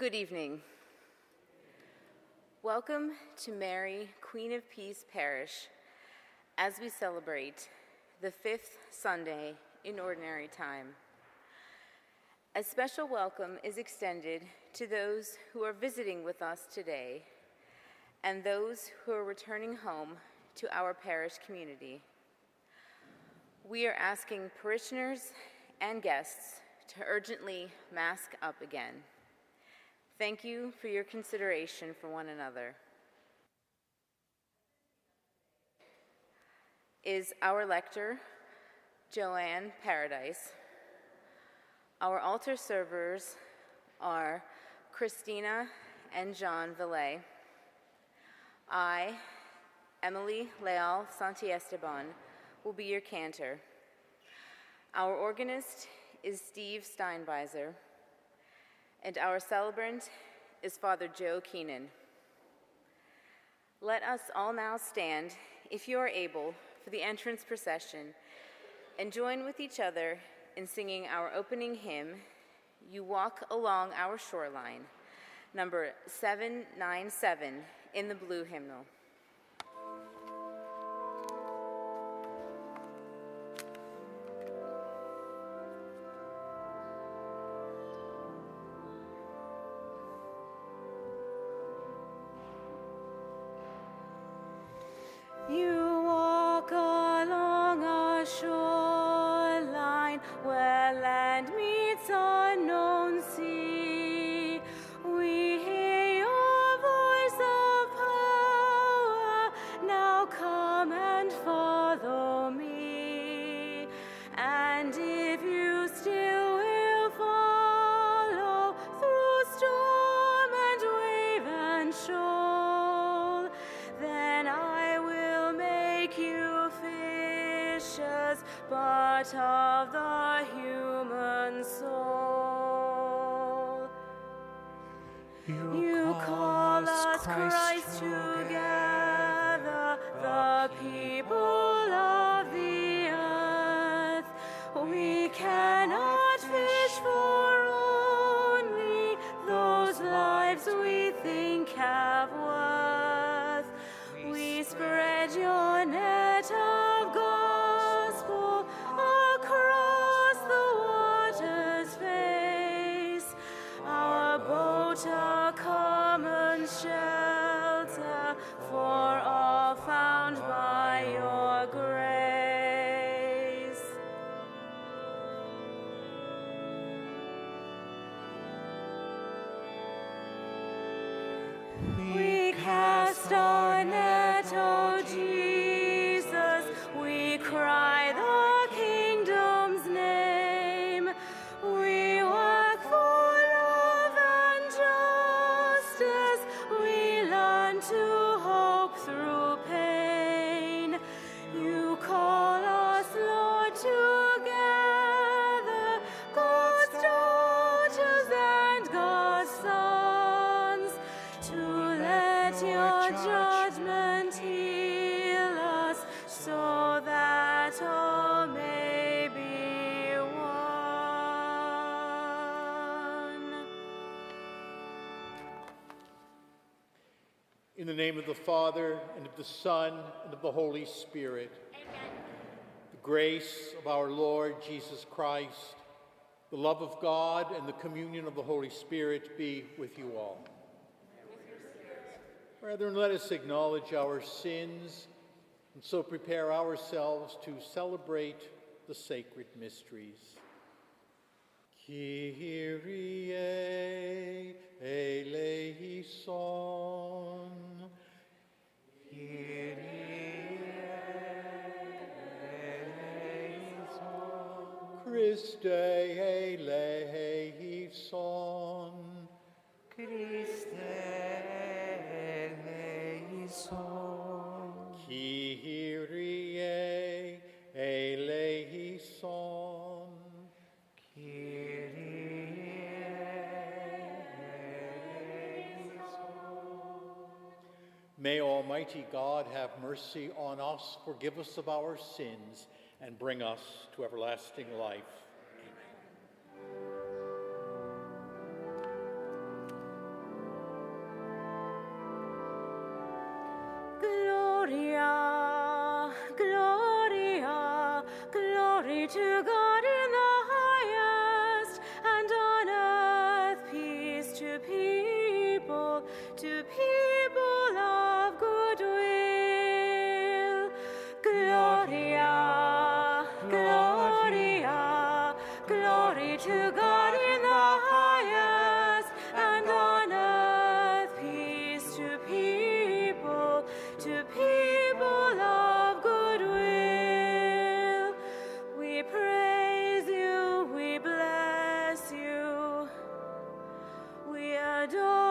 Good evening. Welcome to Mary, Queen of Peace Parish, as we celebrate the fifth Sunday in Ordinary Time. A special welcome is extended to those who are visiting with us today and those who are returning home to our parish community. We are asking parishioners and guests to urgently mask up again. Thank you for your consideration for one another. Is our lector, Joanne Paradise. Our altar servers are Christina and John Valle. I, Emily Leal Santiesteban, will be your cantor. Our organist is Steve Steinweiser. And our celebrant is Father Joe Keenan. Let us all now stand, if you are able, for the entrance procession and join with each other in singing our opening hymn, You Walk Along Our Shoreline, number 797 in the blue hymnal. But of the human soul. You call us Christ together, the people of the earth. We cannot fish for only those lives we think have worth. We spread your net of gold across the water's face, our boat a common shelter for all found by your grace. We cast our net, O Jesus, we cry the In the name of the Father, and of the Son, and of the Holy Spirit. Amen. The grace of our Lord Jesus Christ, the love of God, and the communion of the Holy Spirit be with you all. And with your spirit. Brethren, let us acknowledge our sins, and so prepare ourselves to celebrate the sacred mysteries. Kyrie eleison. Kyrie eleison. Christe eleison. Christe eleison. Kyrie eleison. May Almighty God have mercy on us, forgive us of our sins, and bring us to everlasting life. Amen. to people of good will. Gloria, gloria, glory to God in the highest, and on earth peace to people of good will. We praise you, we bless you, we adore.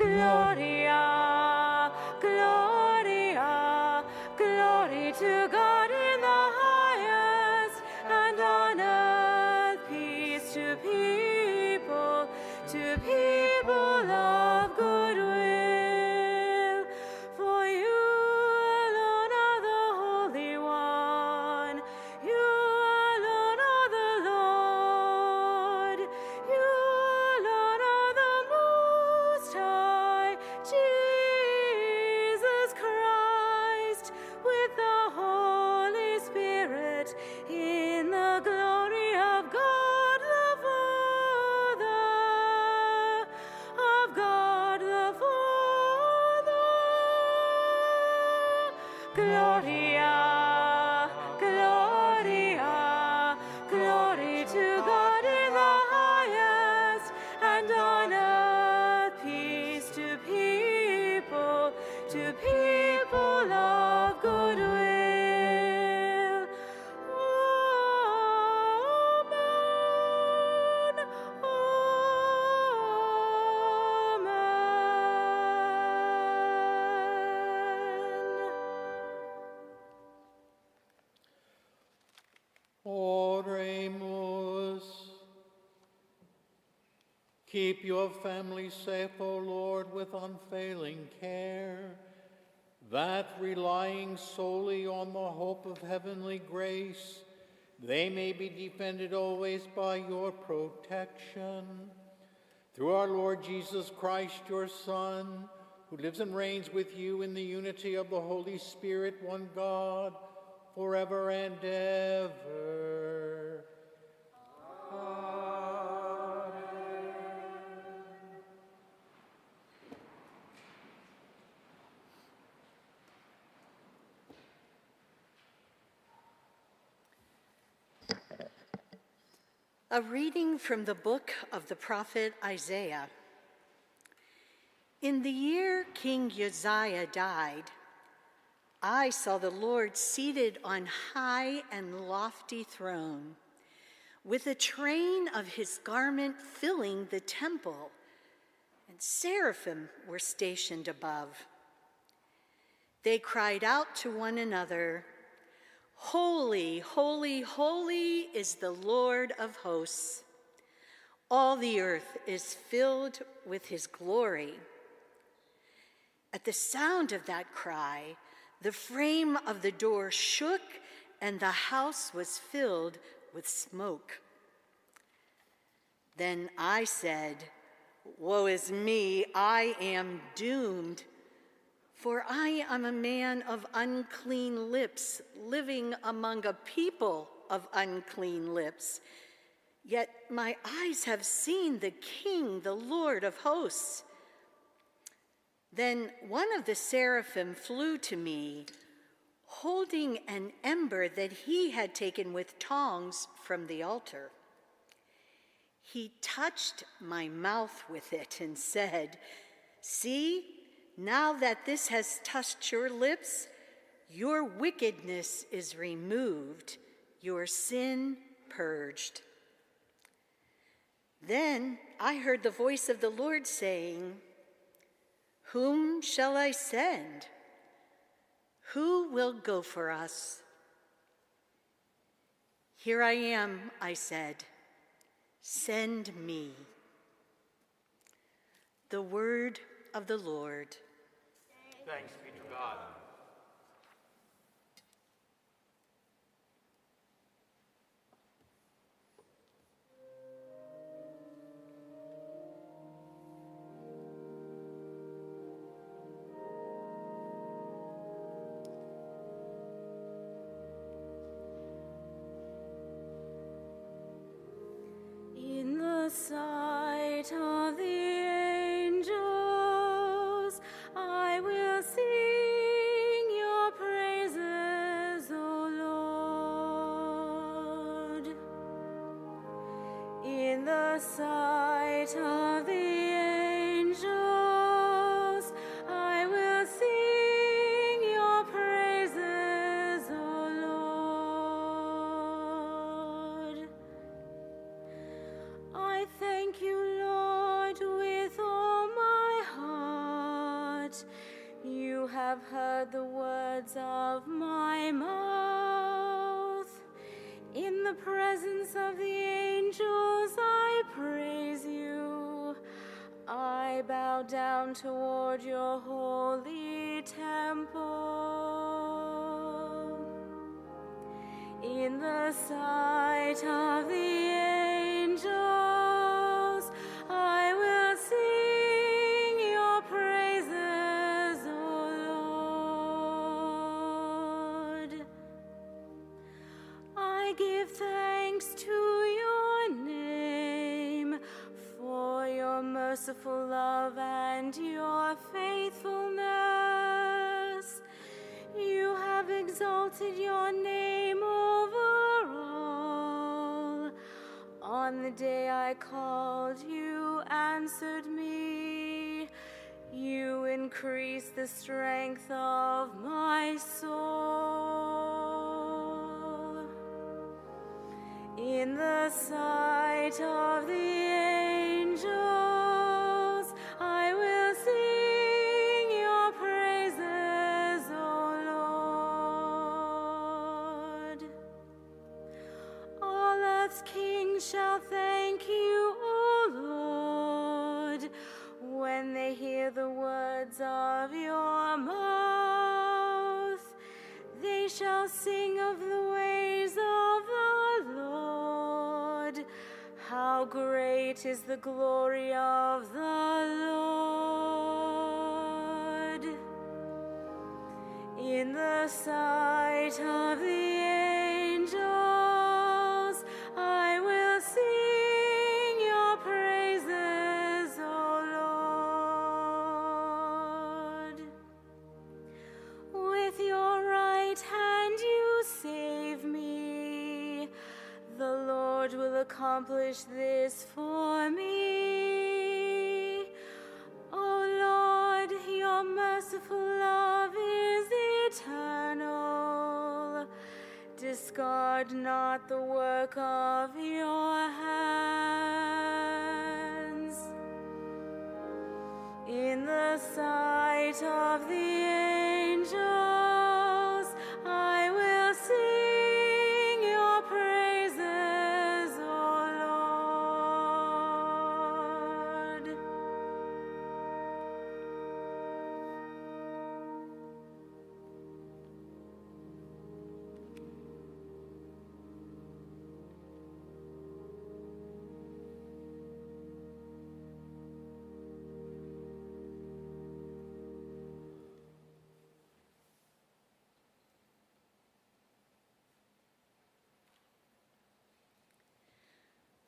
Gloria, gloria, glory to God in the highest, and on earth peace to people of good will. For you alone are the Holy One, you alone are the Lord, you alone are the Most High. Jesus Christ, with the Holy Spirit, in the glory of God the Father, of God the Father. Gloria, gloria, glory to God in the highest, and on earth peace to people of good will. Amen. Amen. Oremus. Keep your family safe, O Lord, with unfailing care, that, relying solely on the hope of heavenly grace, they may be defended always by your protection. Through our Lord Jesus Christ, your Son, who lives and reigns with you in the unity of the Holy Spirit, one God, forever and ever. A reading from the book of the prophet Isaiah. In the year King Uzziah died, I saw the Lord seated on high and lofty throne, with a train of his garment filling the temple, and seraphim were stationed above. They cried out to one another, "Holy, holy, holy is the Lord of hosts. All the earth is filled with his glory." At the sound of that cry, the frame of the door shook and the house was filled with smoke. Then I said, Woe is me, I am doomed, for I am a man of unclean lips, living among a people of unclean lips. Yet my eyes have seen the King, the Lord of hosts. Then one of the seraphim flew to me, holding an ember that he had taken with tongs from the altar. He touched my mouth with it and said, "See, now that this has touched your lips, your wickedness is removed, your sin purged." Then I heard the voice of the Lord saying, "Whom shall I send? Who will go for us?" "Here I am," I said. "Send me." The word of the Lord. Thanks be to God. Sight of the angels, I will sing your praises, O Lord. In the sight of the angels, I will sing your praises, O Lord. I thank you, Lord, with all my heart. You have heard the words of my mouth. In the presence of the angels, I praise you. I bow down toward your holy temple. In the sight of the angels, I will sing your praises, O Lord. I give thanks to your name for your merciful love and your faithfulness. You have exalted your name over all. On the day I called, you answered me. You increased the strength of my soul. In the sight of the angels, I will sing your praises, O Lord. All earth's kings shall thank you, O Lord, when they hear the words of your mouth. They shall sing of the ways of the Lord. How great is the glory of the Lord. In the sight of the angels, I will sing your praises, O Lord. With your right hand you save me. The Lord will accomplish this for me. O Lord, your merciful love is eternal. Discard not the work of your hands. In the sight of the angels, I will sing your praises, O Lord.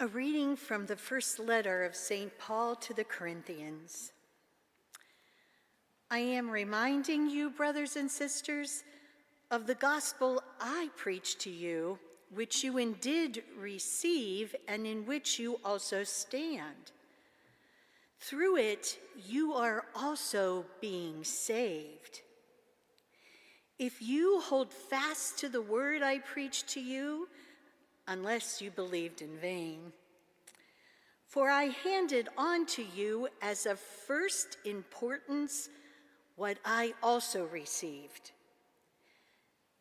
A reading from the first letter of St. Paul to the Corinthians. I am reminding you, brothers and sisters, of the gospel I preached to you, which you indeed receive and in which you also stand. Through it, you are also being saved. If you hold fast to the word I preached to you, unless you believed in vain. For I handed on to you as of first importance what I also received,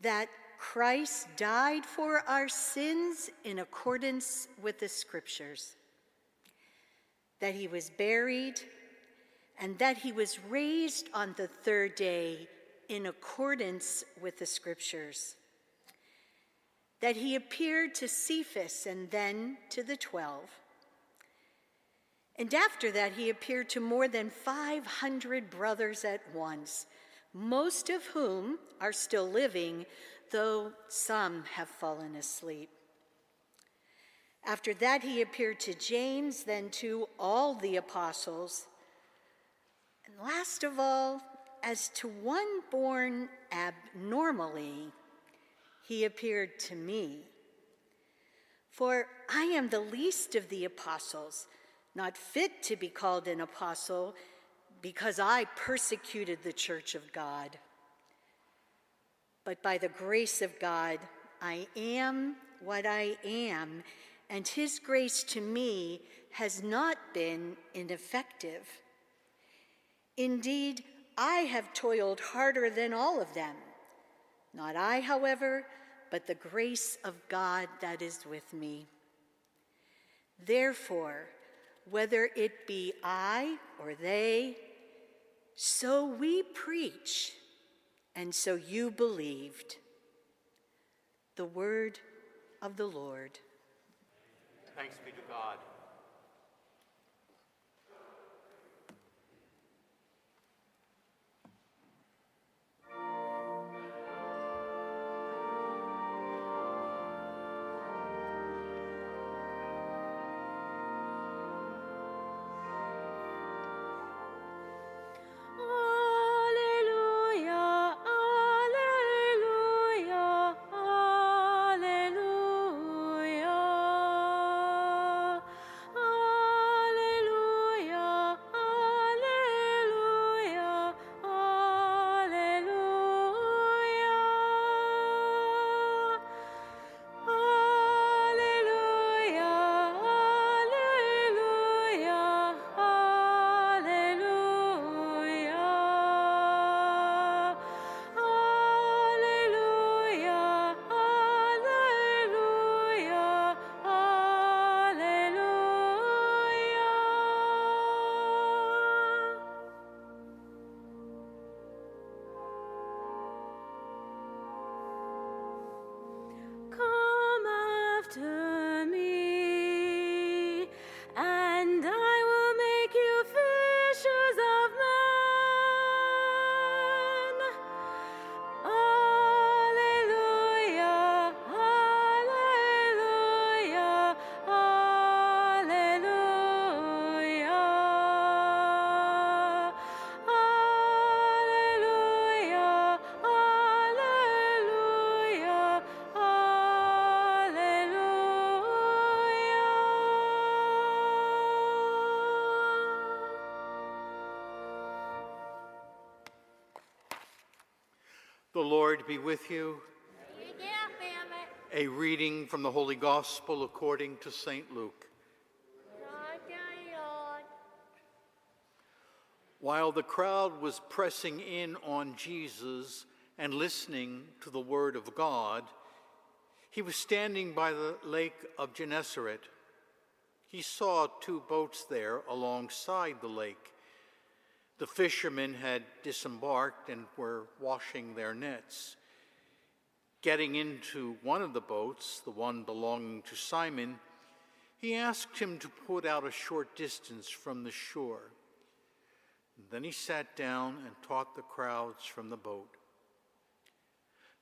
that Christ died for our sins in accordance with the Scriptures, that he was buried, and that he was raised on the third day in accordance with the Scriptures, that he appeared to Cephas and then to the 12. And after that, he appeared to more than 500 brothers at once, most of whom are still living, though some have fallen asleep. After that, he appeared to James, then to all the apostles, and last of all, as to one born abnormally, he appeared to me. For I am the least of the apostles, not fit to be called an apostle, because I persecuted the church of God. But by the grace of God, I am what I am, and his grace to me has not been ineffective. Indeed, I have toiled harder than all of them. Not I, however, but the grace of God that is with me. Therefore, whether it be I or they, so we preach, and so you believed. The word of the Lord. Thanks be to God. The Lord be with you. A reading from the Holy Gospel according to St. Luke. While the crowd was pressing in on Jesus and listening to the word of God, he was standing by the lake of Gennesaret. He saw two boats there alongside the lake. The fishermen had disembarked and were washing their nets. Getting into one of the boats, the one belonging to Simon, he asked him to put out a short distance from the shore. Then he sat down and taught the crowds from the boat.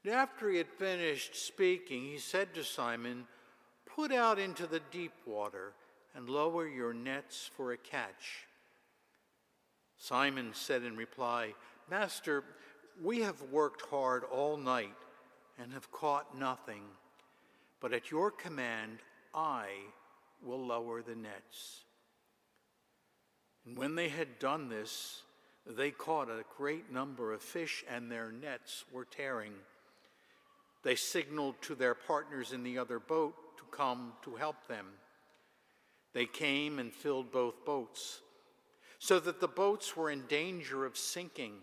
And after he had finished speaking, he said to Simon, put out into the deep water and lower your nets for a catch. Simon said in reply, Master, we have worked hard all night and have caught nothing, but at your command I will lower the nets. And when they had done this, they caught a great number of fish, and their nets were tearing. They signaled to their partners in the other boat to come to help them. They came and filled both boats, so that the boats were in danger of sinking.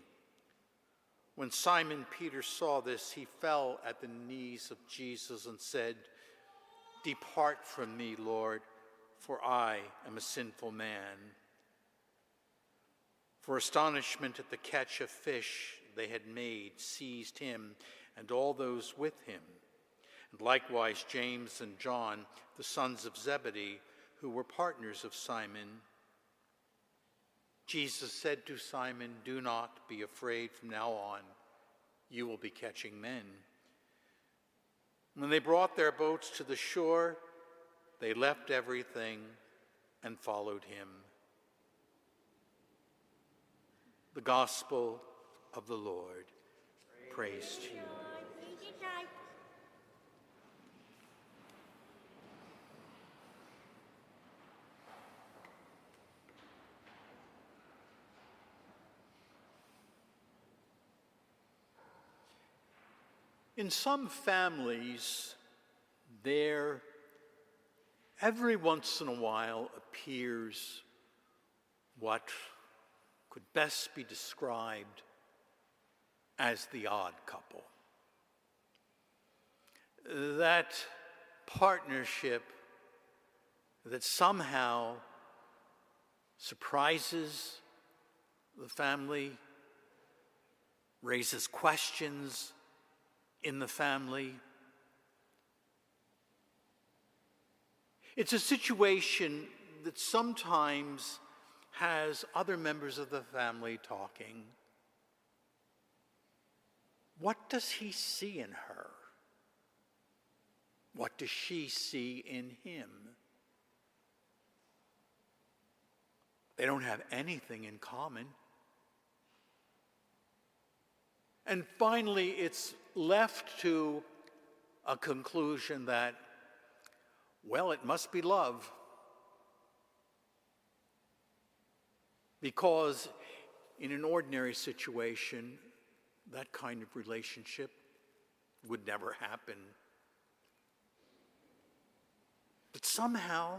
When Simon Peter saw this, he fell at the knees of Jesus and said, Depart from me, Lord, for I am a sinful man. For astonishment at the catch of fish they had made seized him and all those with him, and likewise James and John, the sons of Zebedee, who were partners of Simon. Jesus said to Simon, Do not be afraid. From now on, you will be catching men. When they brought their boats to the shore, they left everything and followed him. The Gospel of the Lord. Praise to you, Lord. In some families, there, every once in a while, appears what could best be described as the odd couple. That partnership that somehow surprises the family, raises questions in the family. It's a situation that sometimes has other members of the family talking. What does he see in her? What does she see in him? They don't have anything in common. And finally, it's left to a conclusion that, well, it must be love, because in an ordinary situation, that kind of relationship would never happen. But somehow,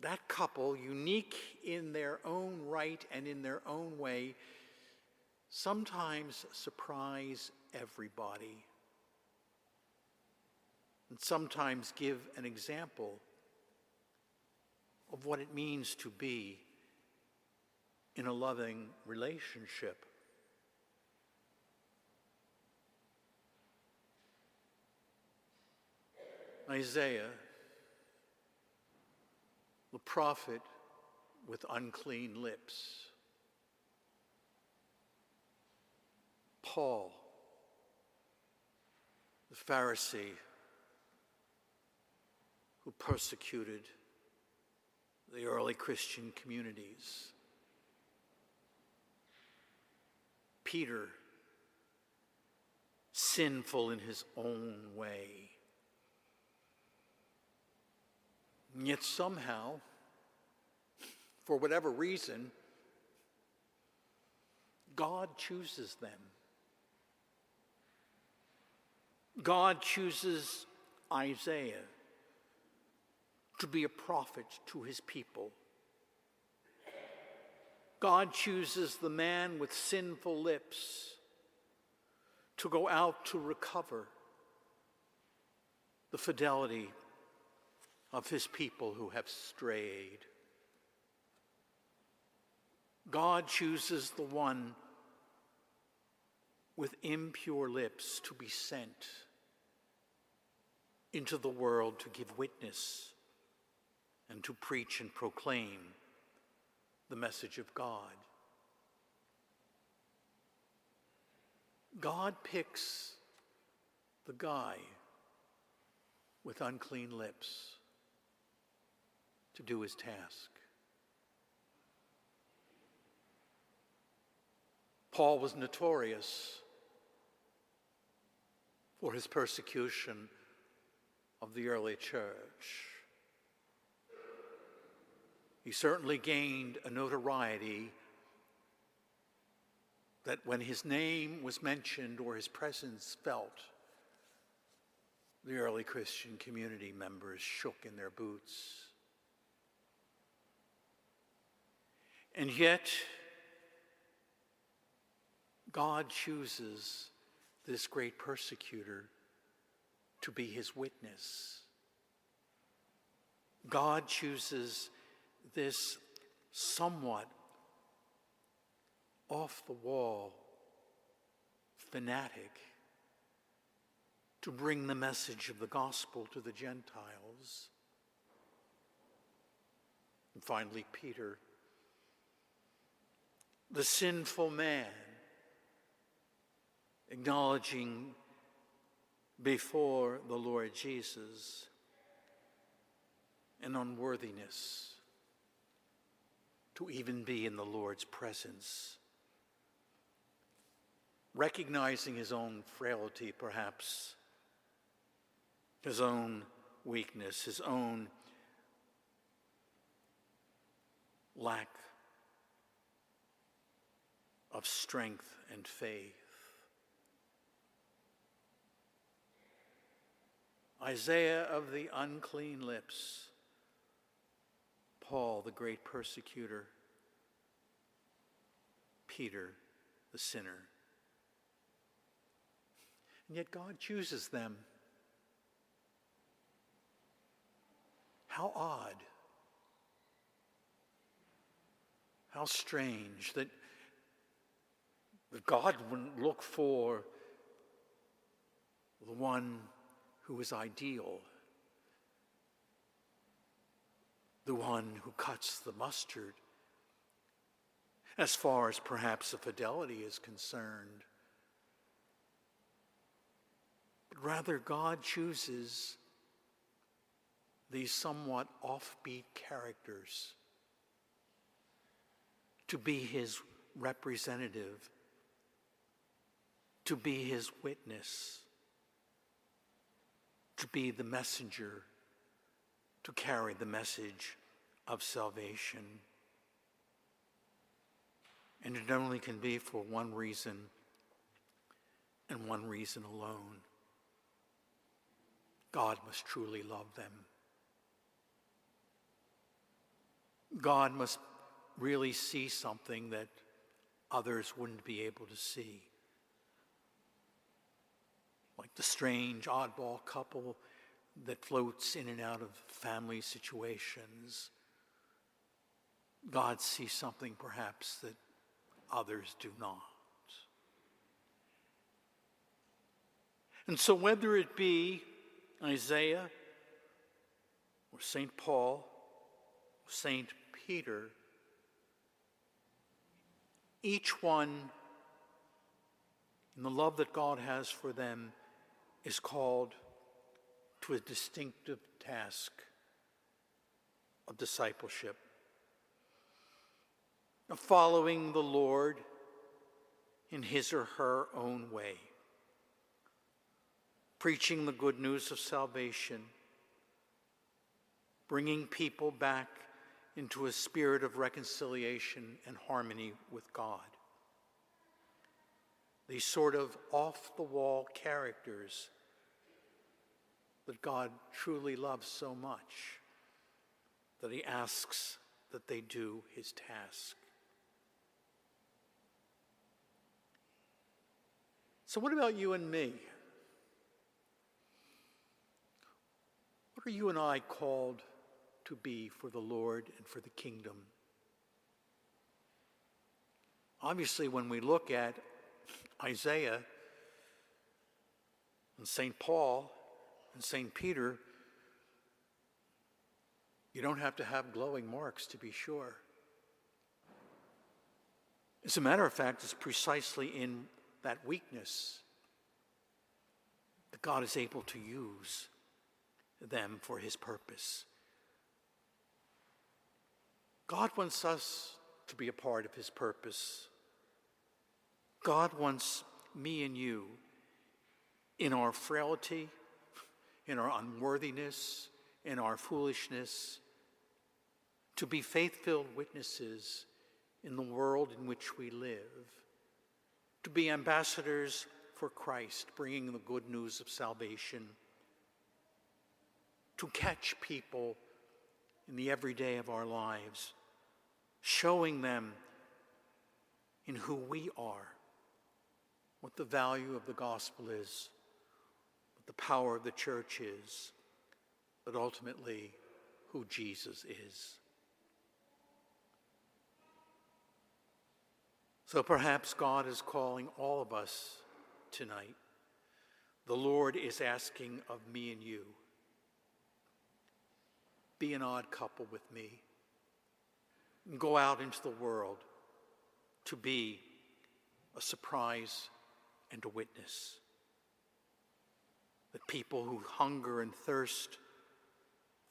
that couple, unique in their own right and in their own way, sometimes surprise everybody, and sometimes give an example of what it means to be in a loving relationship. Isaiah, the prophet with unclean lips, Paul, the Pharisee who persecuted the early Christian communities, Peter, sinful in his own way, and yet somehow, for whatever reason, God chooses them. God chooses Isaiah to be a prophet to his people. God chooses the man with sinful lips to go out to recover the fidelity of his people who have strayed. God chooses the one with impure lips to be sent into the world to give witness and to preach and proclaim the message of God. God picks the guy with unclean lips to do his task. Paul was notorious for his persecution of the early church. He certainly gained a notoriety that when his name was mentioned or his presence felt, the early Christian community members shook in their boots. And yet, God chooses this great persecutor to be his witness. God chooses this somewhat off-the-wall fanatic to bring the message of the gospel to the Gentiles. And finally, Peter, the sinful man, acknowledging before the Lord Jesus an unworthiness to even be in the Lord's presence, recognizing his own frailty, perhaps, his own weakness, his own lack of strength and faith. Isaiah of the unclean lips, Paul, the great persecutor, Peter, the sinner. And yet God chooses them. How odd, how strange that God wouldn't look for the one who is ideal, the one who cuts the mustard, as far as perhaps the fidelity is concerned. But rather, God chooses these somewhat offbeat characters to be his representative, to be his witness, to be the messenger, to carry the message of salvation. And it only can be for one reason and one reason alone. God must truly love them. God must really see something that others wouldn't be able to see. Like the strange oddball couple that floats in and out of family situations. God sees something perhaps that others do not. And so whether it be Isaiah or St. Paul or St. Peter, each one in the love that God has for them is called to a distinctive task of discipleship, of following the Lord in his or her own way, preaching the good news of salvation, bringing people back into a spirit of reconciliation and harmony with God. These sort of off-the-wall characters that God truly loves so much that he asks that they do his task. So what about you and me? What are you and I called to be for the Lord and for the kingdom? Obviously, when we look at Isaiah and St. Paul and St. Peter, you don't have to have glowing marks to be sure. As a matter of fact, it's precisely in that weakness that God is able to use them for his purpose. God wants us to be a part of his purpose. God wants me and you, in our frailty, in our unworthiness, in our foolishness, to be faith-filled witnesses in the world in which we live, to be ambassadors for Christ, bringing the good news of salvation, to catch people in the everyday of our lives, showing them in who we are, what the value of the gospel is, what the power of the church is, but ultimately who Jesus is. So perhaps God is calling all of us tonight. The Lord is asking of me and you, be an odd couple with me. Go out into the world to be a surprise and a witness. That people who hunger and thirst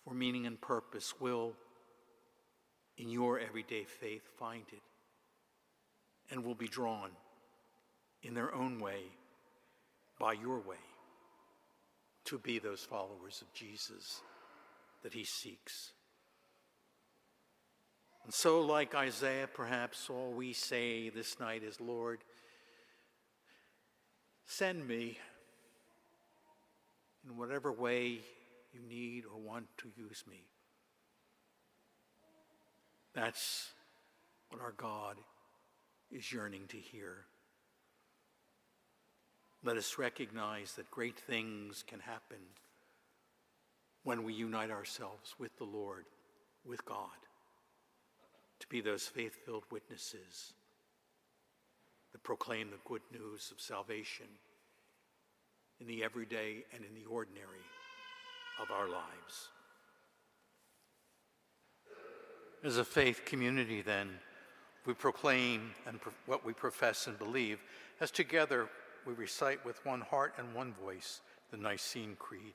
for meaning and purpose will, in your everyday faith, find it, and will be drawn in their own way, by your way, to be those followers of Jesus that he seeks. And so, like Isaiah, perhaps all we say this night is, Lord, send me in whatever way you need or want to use me. That's what our God is yearning to hear. Let us recognize that great things can happen when we unite ourselves with the Lord, with God, to be those faith-filled witnesses that proclaim the good news of salvation in the everyday and in the ordinary of our lives. As a faith community, then, we proclaim and what we profess and believe, as together we recite with one heart and one voice the Nicene Creed.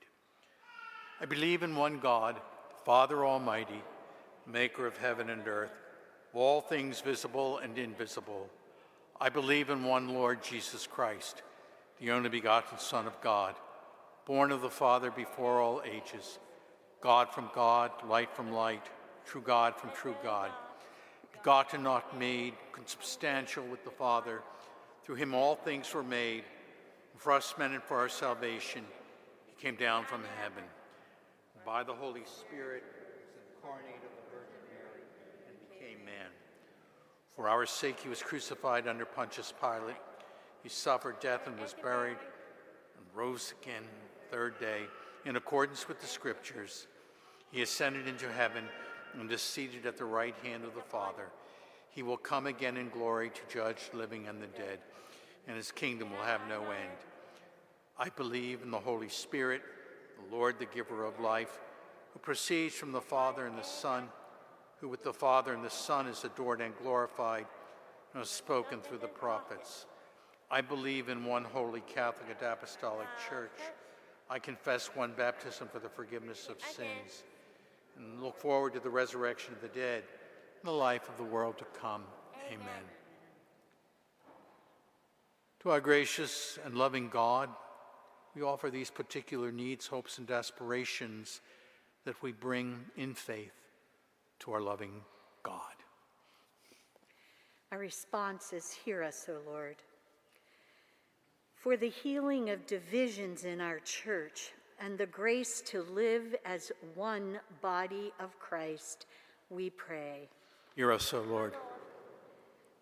I believe in one God, Father Almighty, maker of heaven and earth, of all things visible and invisible. I believe in one Lord Jesus Christ, the only begotten Son of God, born of the Father before all ages, God from God, light from light, true God from true God, begotten, not made, consubstantial with the Father. Through him all things were made. For us men and for our salvation, he came down from heaven. By the Holy Spirit, he was incarnate of the Virgin Mary and became man. For our sake, he was crucified under Pontius Pilate. He suffered death and was buried and rose again the third day. In accordance with the Scriptures, he ascended into heaven and is seated at the right hand of the Father. He will come again in glory to judge the living and the dead, and his kingdom will have no end. I believe in the Holy Spirit, the Lord, the giver of life, who proceeds from the Father and the Son, who with the Father and the Son is adored and glorified, and has spoken through the prophets. I believe in one holy Catholic and Apostolic Church. I confess one baptism for the forgiveness of sins, and look forward to the resurrection of the dead, and the life of the world to come. Amen. Amen. To our gracious and loving God, we offer these particular needs, hopes, and aspirations that we bring in faith to our loving God. Our response is, hear us, O Lord. For the healing of divisions in our church, and the grace to live as one body of Christ, we pray. Hear us, O Lord.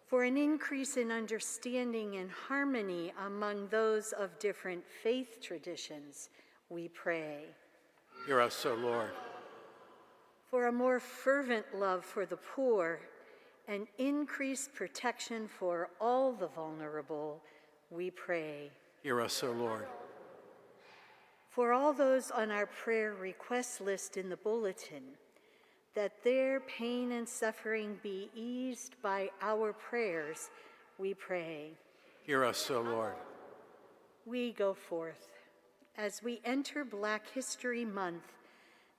For an increase in understanding and harmony among those of different faith traditions, we pray. Hear us, O Lord. For a more fervent love for the poor and increased protection for all the vulnerable, we pray. Hear us, O Lord. For all those on our prayer request list in the bulletin, that their pain and suffering be eased by our prayers, we pray. Hear us, O Lord. We go forth. As we enter Black History Month,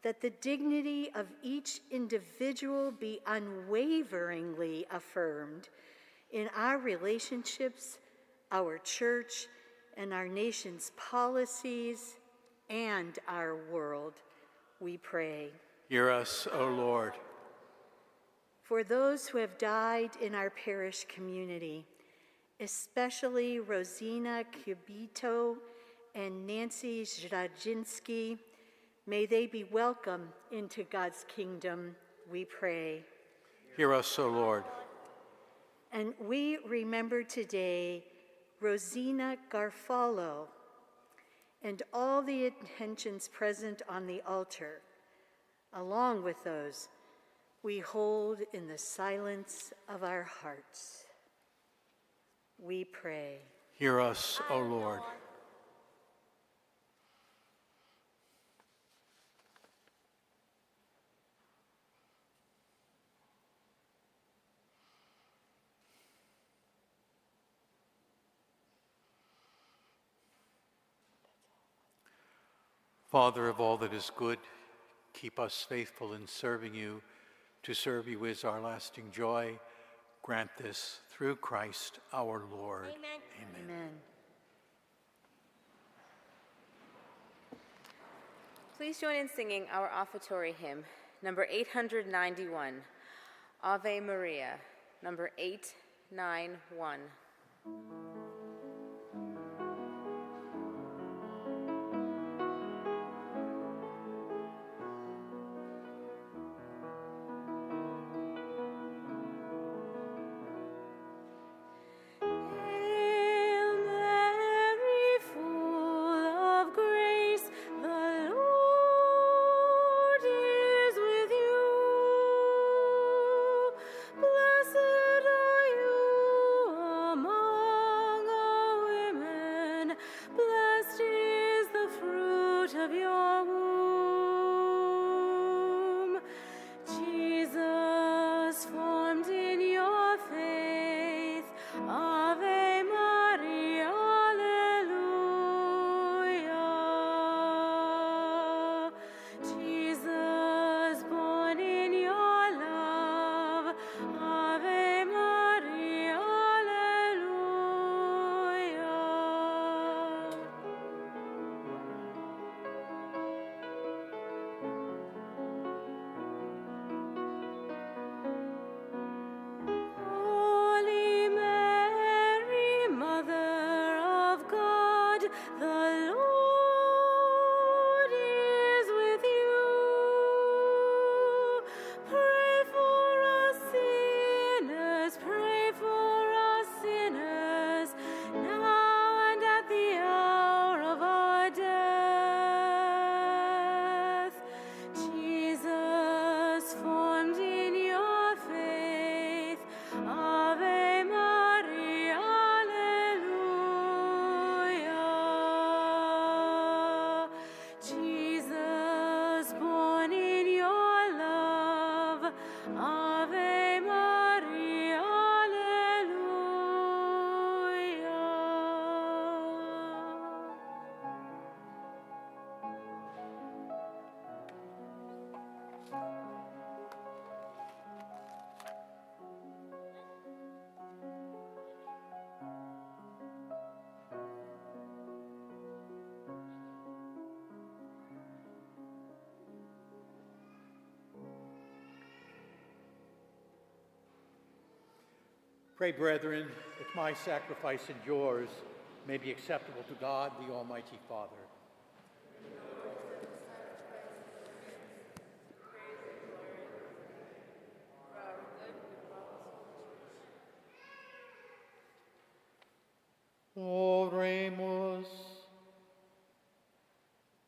that the dignity of each individual be unwaveringly affirmed in our relationships, our church, and our nation's policies, and our world, we pray. Hear us, O Lord. For those who have died in our parish community, especially Rosina Cubito and Nancy Zdradzinski, may they be welcome into God's kingdom, we pray. Hear us, O Lord. And we remember today Rosina Garfalo and all the intentions present on the altar. Along with those, we hold in the silence of our hearts. We pray. Hear us, O Lord. Father of all that is good, keep us faithful in serving you. To serve you is our lasting joy. Grant this through Christ our Lord. Amen. Amen. Amen. Please join in singing our offertory hymn, number 891, Ave Maria, number 891. Pray, brethren, that my sacrifice and yours may be acceptable to God, the Almighty Father. Oremus.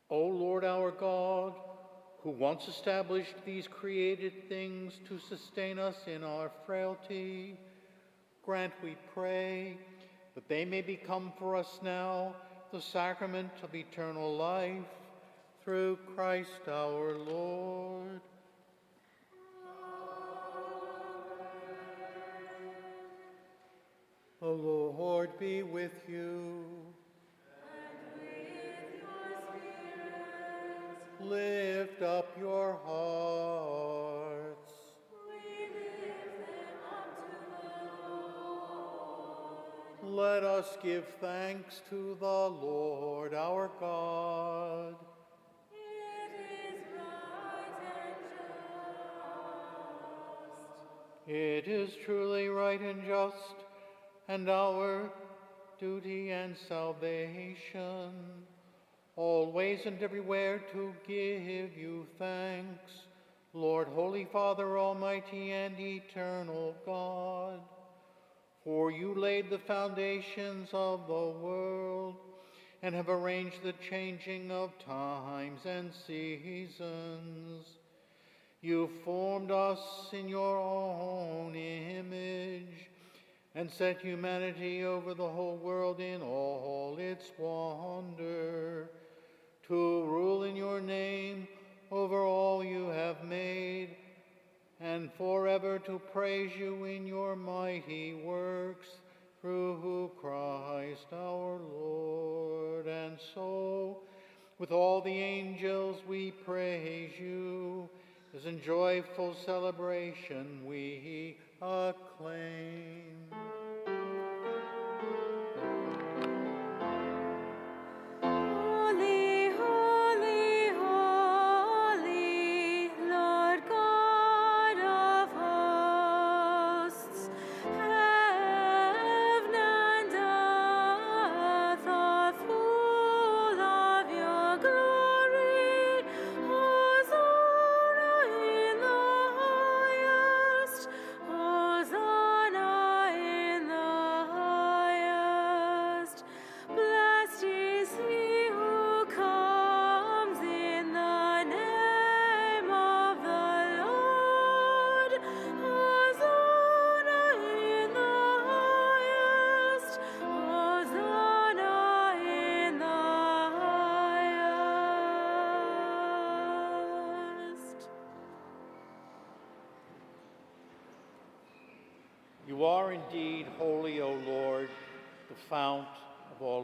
O Lord our God, who once established these created things to sustain us in our frailty, grant, we pray, that they may become for us now the sacrament of eternal life, through Christ our Lord. Amen. O Lord, be with you. And with your spirit. Lift lift up your hearts. We lift them unto the Lord. Let us give thanks to the Lord our God. It is right and just. It is truly right and just, and our duty and salvation, always and everywhere to give you thanks, Lord, Holy Father, Almighty and Eternal God. For you laid the foundations of the world and have arranged the changing of times and seasons. You formed us in your own image and set humanity over the whole world in all its wonder, to rule in your name over all you have made, and forever to praise you in your mighty works, through Christ our Lord. And so, with all the angels we praise you, as in joyful celebration we acclaim. You are indeed holy, O Lord, the fount of all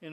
In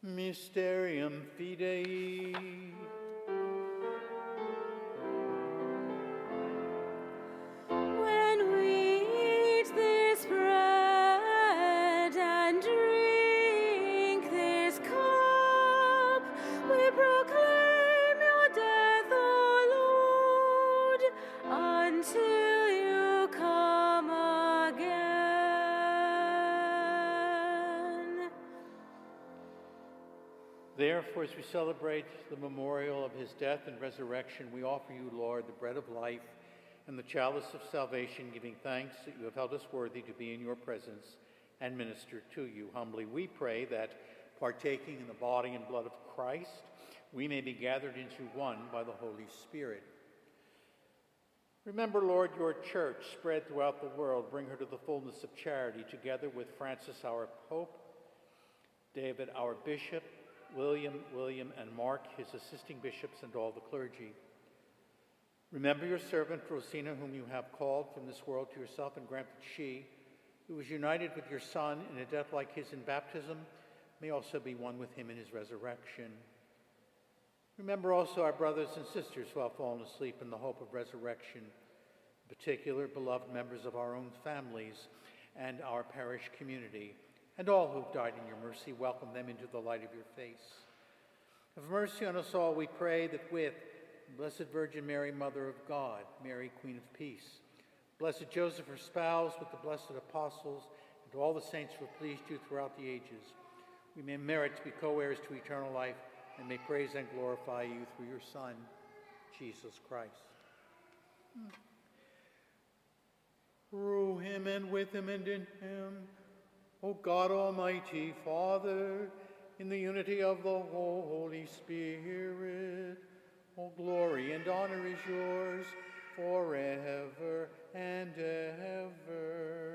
Mysterium Fidei. When we eat this bread and drink this cup, we proclaim your death, O Lord, until therefore, as we celebrate the memorial of his death and resurrection, we offer you, Lord, the bread of life and the chalice of salvation, giving thanks that you have held us worthy to be in your presence and minister to you. Humbly, we pray that, partaking in the body and blood of Christ, we may be gathered into one by the Holy Spirit. Remember, Lord, your church spread throughout the world. Bring her to the fullness of charity, together with Francis, our Pope, David, our Bishop, William, and Mark, his assisting bishops, and all the clergy. Remember your servant, Rosina, whom you have called from this world to yourself, and grant that she, who was united with your Son in a death like his in baptism, may also be one with him in his resurrection. Remember also our brothers and sisters who have fallen asleep in the hope of resurrection, in particular, beloved members of our own families and our parish community, and all who've died in your mercy. Welcome them into the light of your face. Have mercy on us all, we pray, that with Blessed Virgin Mary, Mother of God, Mary, Queen of Peace, Blessed Joseph, her spouse, with the blessed apostles, and all the saints who have pleased you throughout the ages, we may merit to be co-heirs to eternal life, and may praise and glorify you through your Son, Jesus Christ. Through him and with him and in him, O God Almighty Father, in the unity of the Holy Spirit, all glory and honor is yours forever and ever.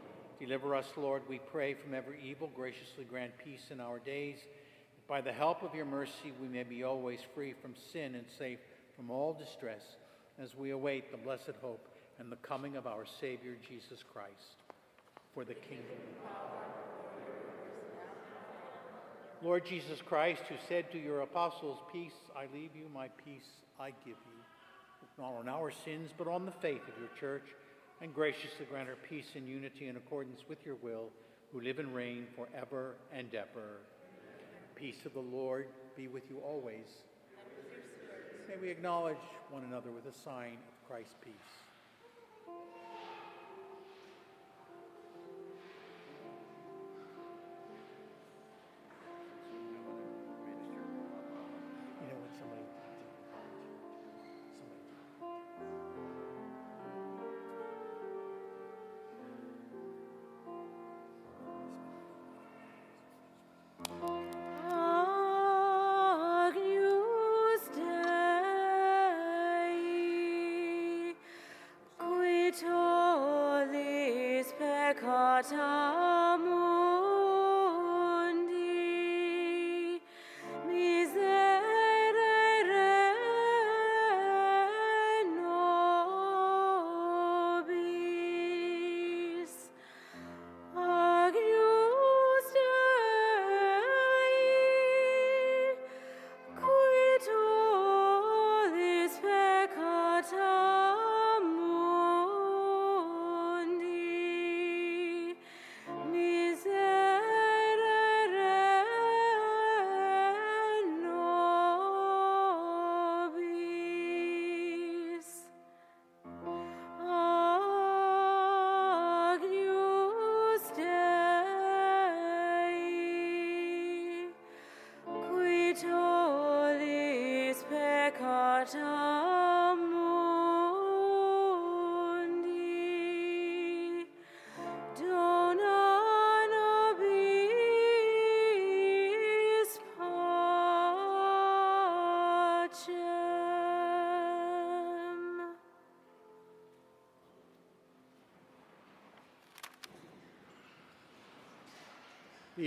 Deliver us, Lord, we pray, from every evil. Graciously grant peace in our days, that by the help of your mercy we may be always free from sin and safe from all distress, as we await the blessed hope and the coming of our Savior, Jesus Christ. For the kingdom. Lord Jesus Christ, who said to your apostles, Peace I leave you, my peace I give you. Not on our sins, but on the faith of your church, and graciously grant her peace and unity in accordance with your will, who live and reign forever and ever. Amen. Peace of the Lord be with you always. And with your spirit. May we acknowledge one another with a sign of Christ's peace.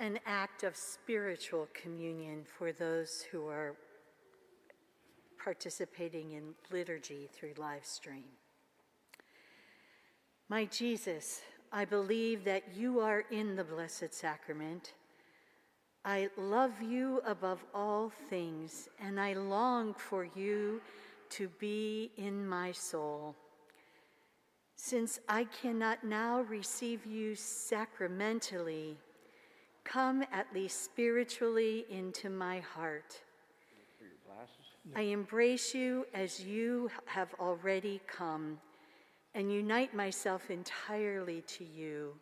an act of spiritual communion for those who are participating in liturgy through live stream. My Jesus, I believe that you are in the Blessed Sacrament. I love you above all things, and I long for you to be in my soul. Since I cannot now receive you sacramentally, come at least spiritually into my heart. I embrace you as you have already come, and unite myself entirely to you.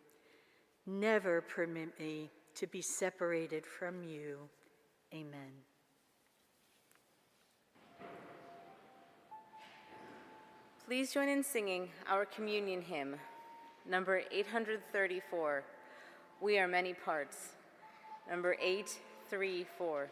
Never permit me to be separated from you. Amen. Please join in singing our communion hymn, number 834, We Are Many Parts, number 834.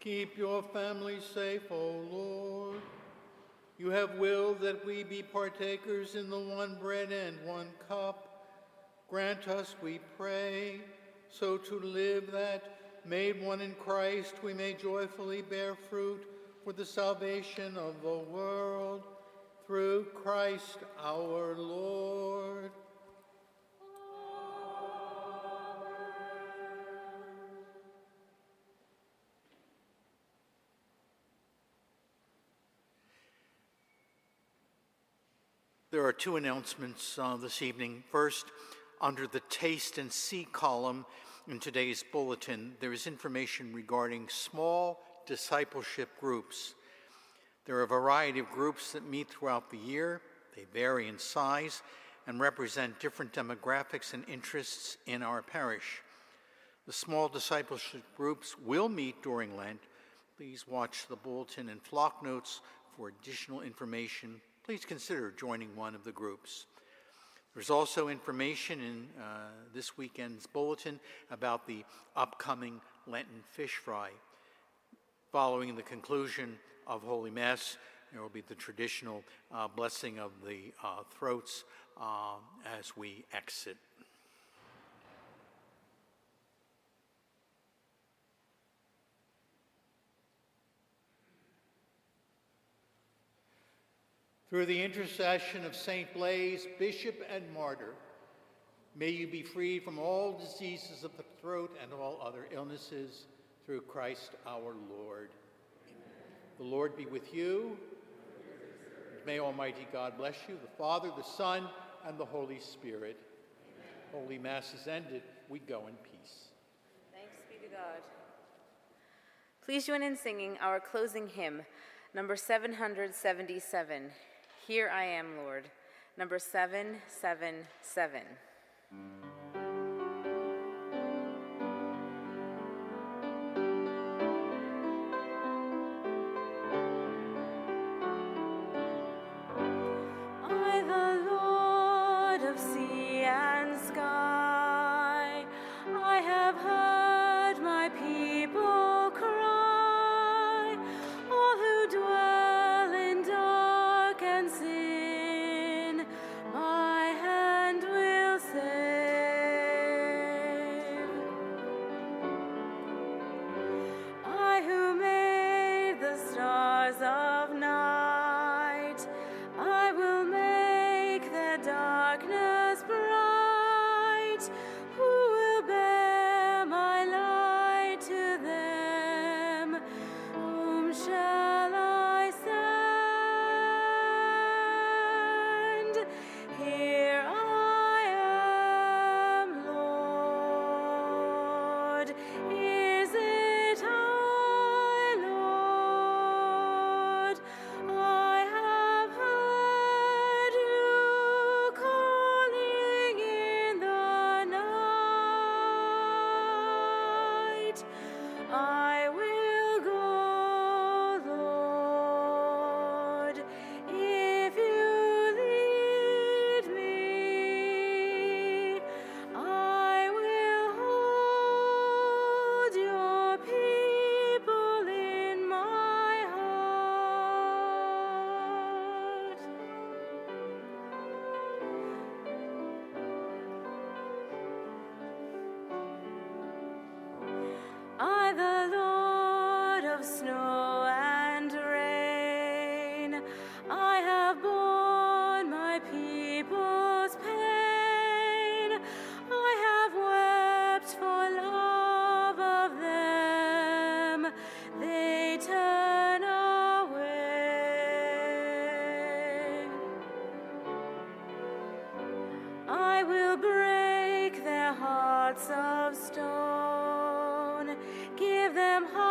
Keep your family safe, O Lord. You have willed that we be partakers in the one bread and one cup. Grant us, we pray, so to live that, made one in Christ, we may joyfully bear fruit for the salvation of the world. Through Christ our Lord. There are two announcements this evening. First, under the Taste and See column in today's bulletin, there is information regarding small discipleship groups. There are a variety of groups that meet throughout the year. They vary in size and represent different demographics and interests in our parish. The small discipleship groups will meet during Lent. Please watch the bulletin and flock notes for additional information. Please consider joining one of the groups. There's also information in this weekend's bulletin about the upcoming Lenten fish fry. Following the conclusion of Holy Mass, there will be the traditional blessing of the throats as we exit. Through the intercession of St. Blaise, Bishop and Martyr, may you be freed from all diseases of the throat and all other illnesses, through Christ our Lord. Amen. The Lord be with you. And may Almighty God bless you, the Father, the Son, and the Holy Spirit. Amen. Holy Mass is ended. We go in peace. Thanks be to God. Please join in singing our closing hymn, number 777. Here I Am, Lord, number 777. I, the Lord of sea and sky, I have heard my people cry, all who dwell in dark and sin. Of stone, give them heart.